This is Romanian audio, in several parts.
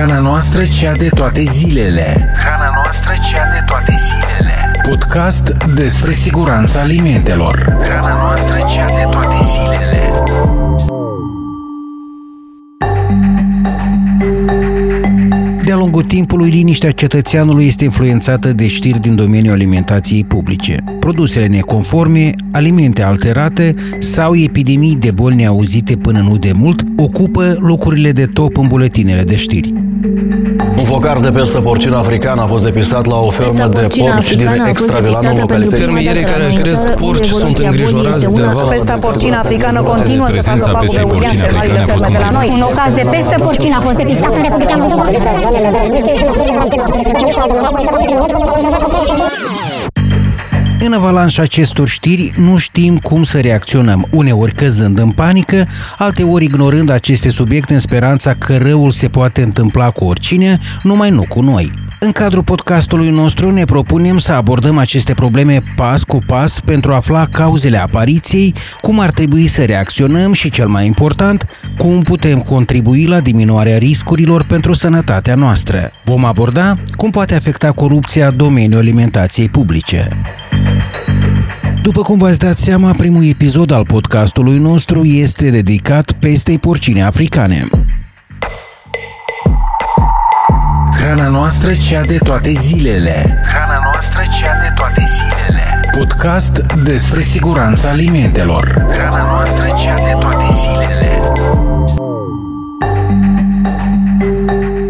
Hrana noastră, cea de toate zilele. Hrana noastră, cea de toate zilele. Podcast despre siguranța alimentelor. Hrana noastră, cea de toate zilele. De-a lungul timpului, liniștea cetățeanului este influențată de știri din domeniul alimentației publice. Produsele neconforme, alimente alterate sau epidemii de boli neauzite până nu demult ocupă locurile de top în buletinele de știri. Un focar de pestă porcină africană a fost depistat la o fermă de porci din extravilană localității. Fermierii care cresc porci sunt îngrijorați de valul. Pesta porcină africană continuă să facă faptul de uriaș în marile ferme de la noi. Un caz de pestă porcină a fost depistat în Republica Moldova. În avalanșa acestor știri nu știm cum să reacționăm, uneori căzând în panică, alteori ignorând aceste subiecte în speranța că răul se poate întâmpla cu oricine, numai nu cu noi. În cadrul podcastului nostru ne propunem să abordăm aceste probleme pas cu pas pentru a afla cauzele apariției, cum ar trebui să reacționăm și, cel mai important, cum putem contribui la diminuarea riscurilor pentru sănătatea noastră. Vom aborda cum poate afecta corupția domeniul alimentației publice. După cum v-ați dat seama, primul episod al podcastului nostru este dedicat pestei porcine africane. Hrana noastră, cea de toate zilele. Hrana noastră, cea de toate zilele. Podcast despre siguranța alimentelor. Hrana noastră, cea de toate zilele.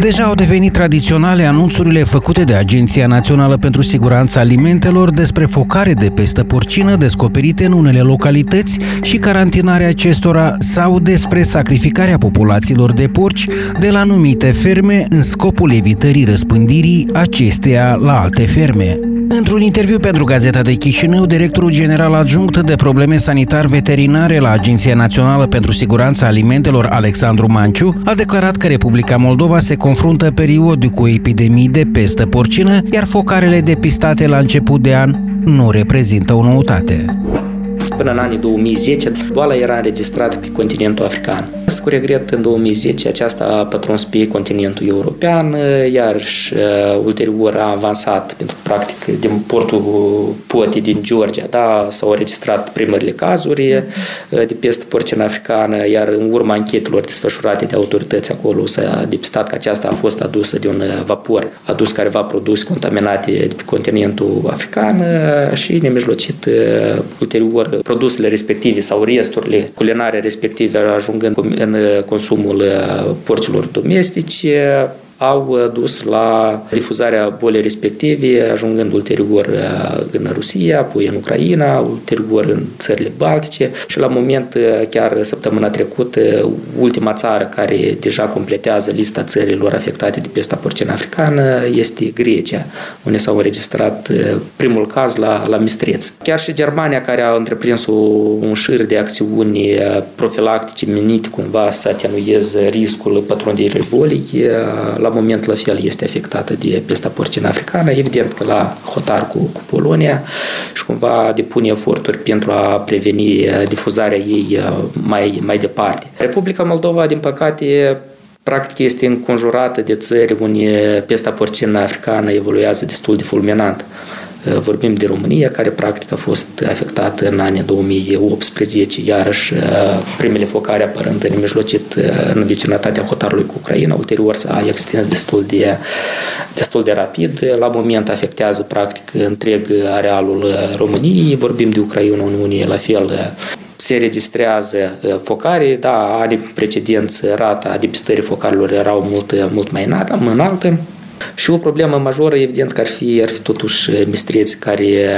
Deja au devenit tradiționale anunțurile făcute de Agenția Națională pentru Siguranța Alimentelor despre focare de pestă porcină descoperite în unele localități și carantinarea acestora sau despre sacrificarea populațiilor de porci de la anumite ferme în scopul evitării răspândirii acesteia la alte ferme. Într-un interviu pentru Gazeta de Chișinău, directorul general adjunct de probleme sanitar-veterinare la Agenția Națională pentru Siguranța Alimentelor, Alexandru Manciu, a declarat că Republica Moldova se confruntă periodic cu epidemii de pestă porcină, iar focarele depistate la început de an nu reprezintă o noutate. Până în anii 2010, boala era înregistrată pe continentul african. Cu regret, în 2010, aceasta a pătruns pe continentul european, iar și ulterior a avansat, pentru practic, din portul Poti din Georgia, da, s-au înregistrat primele cazuri de pestă porcină africană, iar în urma anchetelor desfășurate de autorități acolo s-a depistat că aceasta a fost adusă de un vapor, adus careva produse contaminate de pe continentul african și nemijlocit ulterior produsele respective sau resturile culinare respective ajungând în consumul porcilor domestice au dus la difuzarea bolii respective, ajungând ulterior în Rusia, apoi în Ucraina, ulterior în țările Baltice și la moment, chiar săptămâna trecută, ultima țară care deja completează lista țărilor afectate de pesta porcină africană este Grecia, unde s-au înregistrat primul caz la Mistreț. Chiar și Germania, care a întreprins un șir de acțiuni profilactice menite cumva să atenueze riscul pătrundirii bolii, la moment la fel este afectată de pesta porcină africană, evident că la hotar cu Polonia și cumva depune eforturi pentru a preveni difuzarea ei mai departe. Republica Moldova, din păcate, practic este înconjurată de țări unde pesta porcină africană evoluează destul de fulminant. Vorbim de România, care practic a fost afectată în anii 2018, iarăși primele focare apărând în mijlocit în vecinătatea hotarului cu Ucraina, ulterior s-a extins destul de rapid. La moment afectează practic întreg arealul României, vorbim de Ucraina, Uniunea, la fel se registrează focare, da, anii precedenți rata depistării focarilor erau mult mai înaltă. Și o problemă majoră, evident, că ar fi totuși mistreți care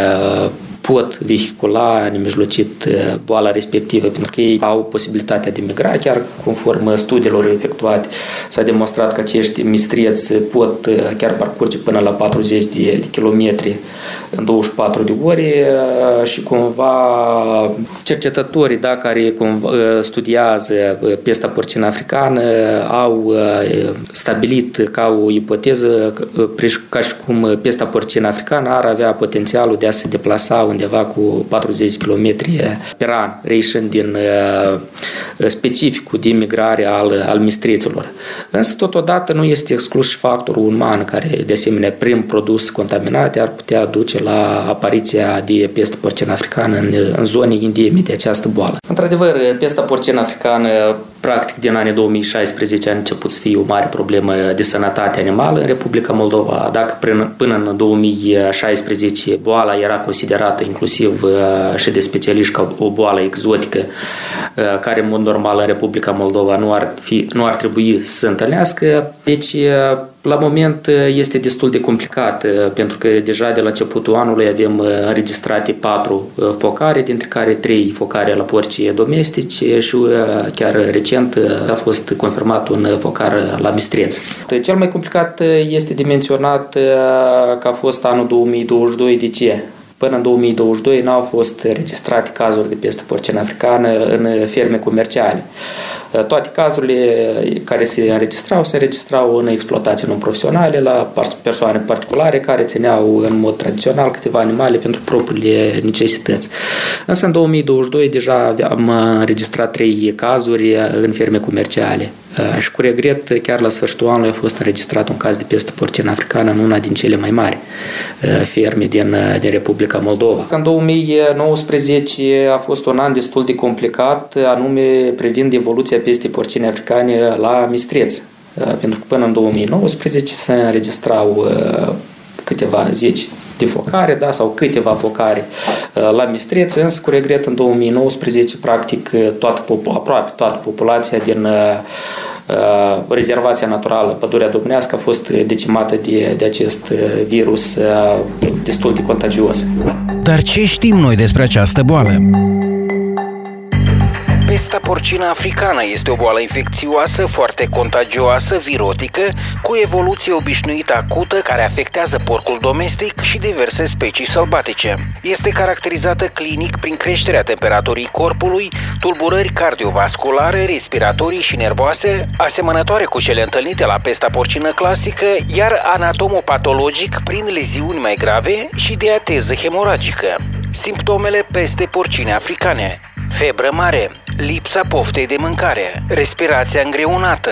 pot vehicula nemijlocit boala respectivă, pentru că ei au posibilitatea de migra, chiar conform studiilor efectuate s-a demonstrat că acești mistreți pot chiar parcurge până la 40 de kilometri în 24 de ore și cumva cercetătorii, da, care studiază pesta porcină africană au stabilit ca o ipoteză ca și cum pesta porcină africană ar avea potențialul de a se deplasa undeva cu 40 km pe an, reieșind din specificul de migrare al mistreților. Însă, totodată, nu este exclus și factorul uman, care, de asemenea, prin produse contaminate ar putea duce la apariția de pestă porcină africană în zone endemice de această boală. Într-adevăr, pesta porcină africană, practic, din anii 2016 a început să fie o mare problemă de sănătate animală în Republica Moldova. Dacă până în 2016 boala era considerată inclusiv și de specialiști ca o boală exotică, care în mod normal în Republica Moldova nu ar trebui să se întâlnească, deci la moment este destul de complicat, pentru că deja de la începutul anului avem înregistrate 4 focare, dintre care 3 focare la porci domestici și chiar recent a fost confirmat un focar la mistreț. Cel mai complicat este de menționat că a fost anul 2022. De ce? Până în 2022 n-au fost registrate cazuri de pestă porcină africană în ferme comerciale. Toate cazurile care se înregistrau în exploatații non-profesionale, la persoane particulare care țineau în mod tradițional câteva animale pentru propriile necesități. Însă în 2022 deja am înregistrat 3 cazuri în ferme comerciale. Și cu regret, chiar la sfârșitul anului a fost înregistrat un caz de pestă porcină africană în una din cele mai mari ferme din Republica Moldova. În 2019 a fost un an destul de complicat, anume privind evoluția pestei porcine africane la mistreț, pentru că până în 2019 se înregistrau câteva zeci de focare, da, sau câteva focare la mistreț, însă cu regret în 2019 practic aproape toată populația din Rezervația Naturală Pădurea Dumnească a fost decimată de acest virus destul de contagios. Dar ce știm noi despre această boală? Pesta porcină africană este o boală infecțioasă, foarte contagioasă, virotică, cu evoluție obișnuită acută care afectează porcul domestic și diverse specii sălbatice. Este caracterizată clinic prin creșterea temperaturii corpului, tulburări cardiovasculare, respiratorii și nervoase, asemănătoare cu cele întâlnite la pesta porcină clasică, iar anatomopatologic prin leziuni mai grave și diateză hemoragică. Simptomele pestei porcine africane: febră mare, lipsa poftei de mâncare, respirația îngreunată,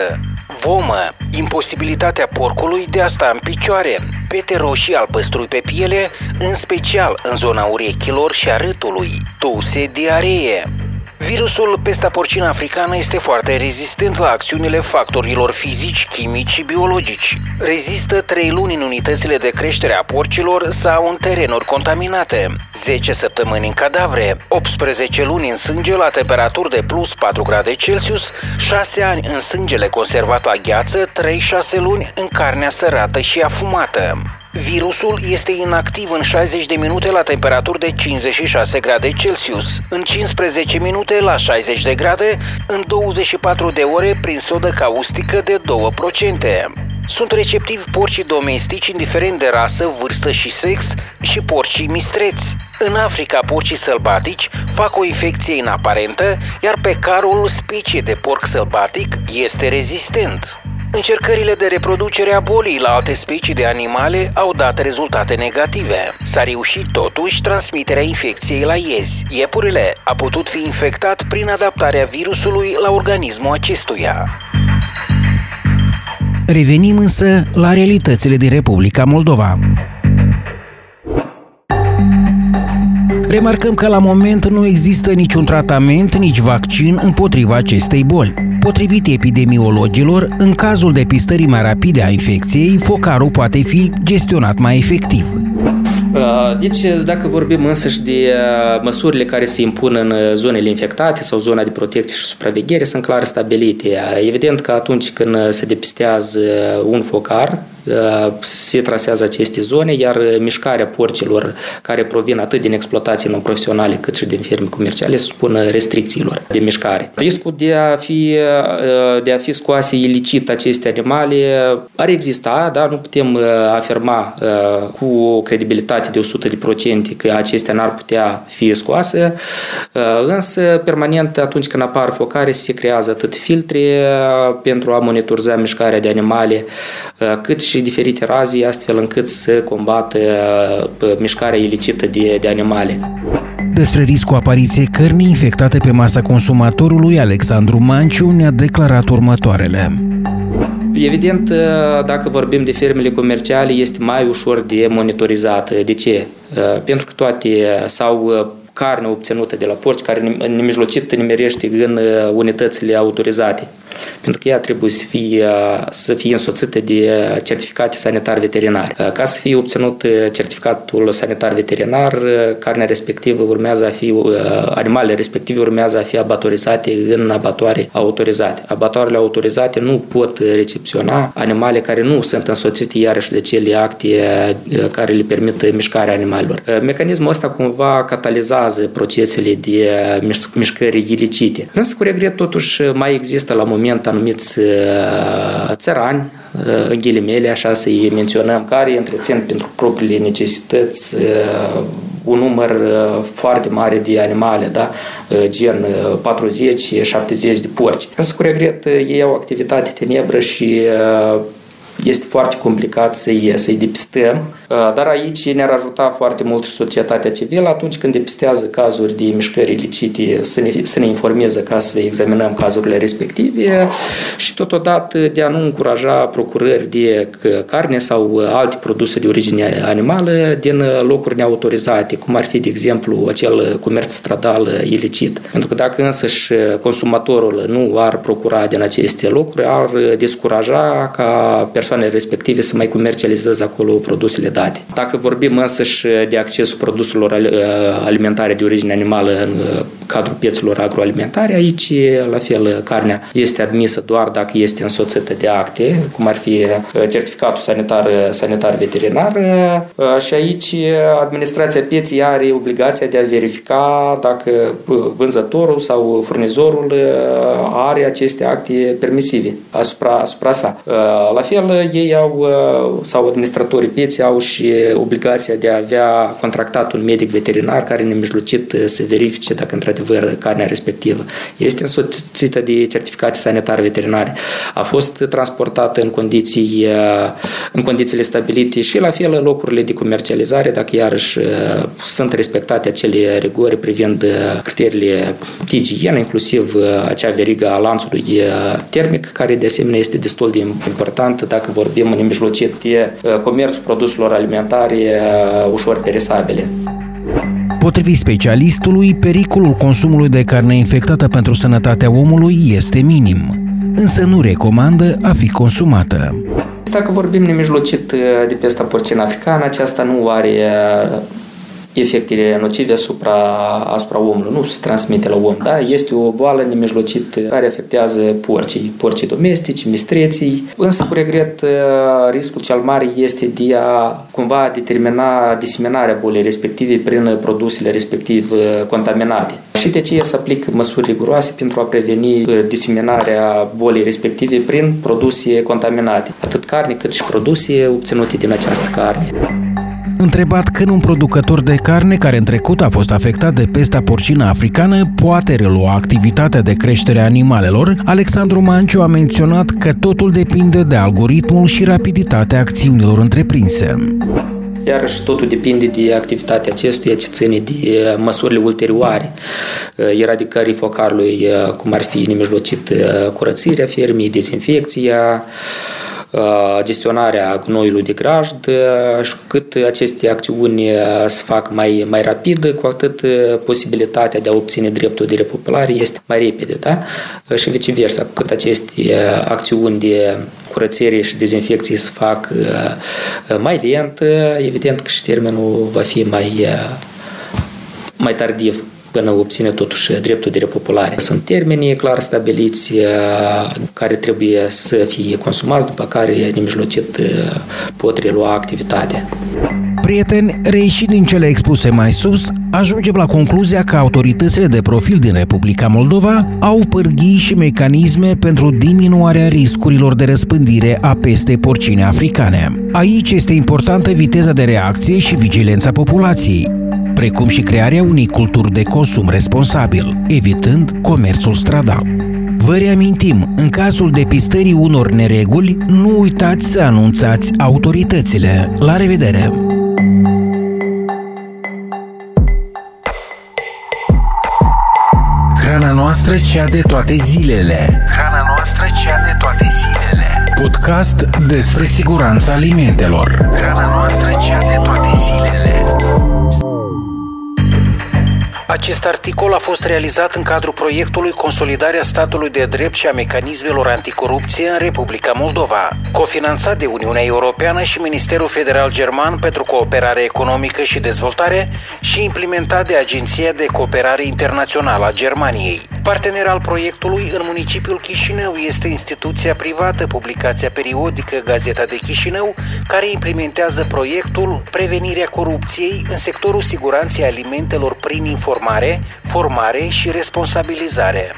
vomă, imposibilitatea porcului de a sta în picioare, pete roșii albăstrui pe piele, în special în zona urechilor și a râtului, tuse, diaree. Virusul pesta porcină africană este foarte rezistent la acțiunile factorilor fizici, chimici și biologici. Rezistă 3 luni în unitățile de creștere a porcilor sau în terenuri contaminate, 10 săptămâni în cadavre, 18 luni în sânge la temperaturi de plus 4 grade Celsius, 6 ani în sângele conservat la gheață, 3-6 luni în carnea sărată și afumată. Virusul este inactiv în 60 de minute la temperaturi de 56 grade Celsius, în 15 minute la 60 de grade, în 24 de ore prin sodă caustică de 2%. Sunt receptivi porcii domestici, indiferent de rasă, vârstă și sex, și porcii mistreți. În Africa, porcii sălbatici fac o infecție inaparentă, iar pecarul, specie de porc sălbatic, este rezistent. Încercările de reproducere a bolii la alte specii de animale au dat rezultate negative. S-a reușit totuși transmiterea infecției la iezi. Iepurele a putut fi infectat prin adaptarea virusului la organismul acestuia. Revenim însă la realitățile din Republica Moldova. Remarcăm că la moment nu există niciun tratament, nici vaccin împotriva acestei boli. Potrivit epidemiologilor, în cazul depistării mai rapide a infecției, focarul poate fi gestionat mai efectiv. Deci, dacă vorbim însăși de măsurile care se impun în zonele infectate sau zona de protecție și supraveghere, sunt clar stabilite. Evident că atunci când se depistează un focar, se trasează aceste zone, iar mișcarea porcilor care provin atât din exploatații non-profesionale cât și din firme comerciale se supun restricțiilor de mișcare. Riscul de a fi scoase ilicit aceste animale ar exista, dar nu putem afirma cu o credibilitate de 100% că acestea n-ar putea fi scoase, însă permanent atunci când apar focare se creează atât filtre pentru a monitoriza mișcarea de animale, cât și diferite razii, astfel încât să combată mișcarea ilicită de animale. Despre riscul apariției cărnii infectate pe masa consumatorului, Alexandru Manciu ne-a declarat următoarele. Evident, dacă vorbim de fermele comerciale, este mai ușor de monitorizat. De ce? Pentru că toate sau carne obținută de la porci, care nemijlocit nimerește în unitățile autorizate. Pentru că ea trebuie să fie însoțită de certificate sanitar-veterinare. Ca să fie obținut certificatul sanitar-veterinar, carnea respectivă urmează a fi, animalele respective urmează a fi abatorizate în abatoare autorizate. Abatoarele autorizate nu pot recepționa animale care nu sunt însoțite iarăși de cele acte care le permit mișcarea animalelor. Mecanismul ăsta cumva catalizează procesele de mișcări ilicite. Însă, cu regret, totuși, mai există la moment anumiți țărani, în ghilimele, așa să-i menționăm, care întrețin pentru propriile necesități un număr foarte mare de animale, da? Gen 40-70 de porci. Însă, cu regret, ei au activitate tenebră și este foarte complicat să-i depistăm, dar aici ne-ar ajuta foarte mult și societatea civilă atunci când depistează cazuri de mișcări ilicite să ne informeze ca să examinăm cazurile respective și totodată de a nu încuraja procurări de carne sau alte produse de origine animală din locuri neautorizate, cum ar fi, de exemplu, acel comerț stradal ilicit. Pentru că dacă însăși consumatorul nu ar procura din aceste locuri, ar descuraja ca persoanele respective să mai comercializeze acolo produsele date. Dacă vorbim însăși de accesul produselor alimentare de origine animală în cadrul piețelor agroalimentare, aici, la fel, carnea este admisă doar dacă este însoțită de acte, cum ar fi certificatul sanitar-veterinar și aici administrația pieței are obligația de a verifica dacă vânzătorul sau furnizorul are aceste acte permisive asupra sa. La fel, ei au, sau administratorii pieței au și obligația de a avea contractat un medic veterinar care nemijlocit să verifice dacă într-adevăr carnea respectivă este însoțită de certificate sanitar-veterinare, a fost transportată în condițiile stabilite și la fel locurile de comercializare, dacă iarăși sunt respectate acele rigori privind criteriile de igienă, inclusiv acea verigă a lanțului termic, care de asemenea este destul de important dacă vorbim în mijlocit de comerțul produselor alimentare ușor perisabile. Potrivit specialistului, pericolul consumului de carne infectată pentru sănătatea omului este minim, însă nu recomandă a fi consumată. Dacă vorbim nemijlocit de pesta porcină africană, aceasta nu are efectele nocive asupra omului, nu se transmite la om, da? Este o boală nemijlocită care afectează porcii domestici, mistreții, însă cu regret riscul cel mare este de a cumva determina diseminarea bolii respective prin produsele respectiv contaminate. Și de ce se aplică măsuri riguroase pentru a preveni diseminarea bolii respective prin produse contaminate, atât carne cât și produse obținute din această carne. Întrebat când un producător de carne care în trecut a fost afectat de pesta porcină africană poate relua activitatea de creștere a animalelor, Alexandru Manciu a menționat că totul depinde de algoritmul și rapiditatea acțiunilor întreprinse. Iarăși totul depinde de activitatea acestuia ce ține de măsurile ulterioare eradicării focarului, cum ar fi nemijlocit curățirea fermei, dezinfecția, gestionarea gunoiului de grajd și cu cât aceste acțiuni se fac mai rapid, cu atât posibilitatea de a obține dreptul de repopulare este mai repede, da? Și viceversa, cu cât aceste acțiuni de curățire și dezinfecție se fac mai lent, evident că și termenul va fi mai tardiv până obține totuși dreptul de repopulare. Sunt termenii clar stabiliți care trebuie să fie consumați, după care nemijlocit pot relua activitatea. Prieteni, reieșind din cele expuse mai sus, ajungem la concluzia că autoritățile de profil din Republica Moldova au pârghii și mecanisme pentru diminuarea riscurilor de răspândire a pestei porcine africane. Aici este importantă viteza de reacție și vigilența populației, precum și crearea unei culturi de consum responsabil, evitând comerțul stradal. Vă reamintim, în cazul depistării unor nereguli, nu uitați să anunțați autoritățile. La revedere! Hrana noastră, cea de toate zilele. Hrana noastră, cea de toate zilele. Podcast. podcast despre siguranța alimentelor. Hrana noastră, cea de toate zilele. Acest articol a fost realizat în cadrul proiectului Consolidarea statului de drept și a mecanismelor anticorupție în Republica Moldova, cofinanțat de Uniunea Europeană și Ministerul Federal German pentru Cooperare Economică și Dezvoltare și implementat de Agenția de Cooperare Internațională a Germaniei. Partener al proiectului în municipiul Chișinău este instituția privată, publicația periodică Gazeta de Chișinău, care implementează proiectul Prevenirea corupției în sectorul siguranței alimentelor prin informare, formare și responsabilizare.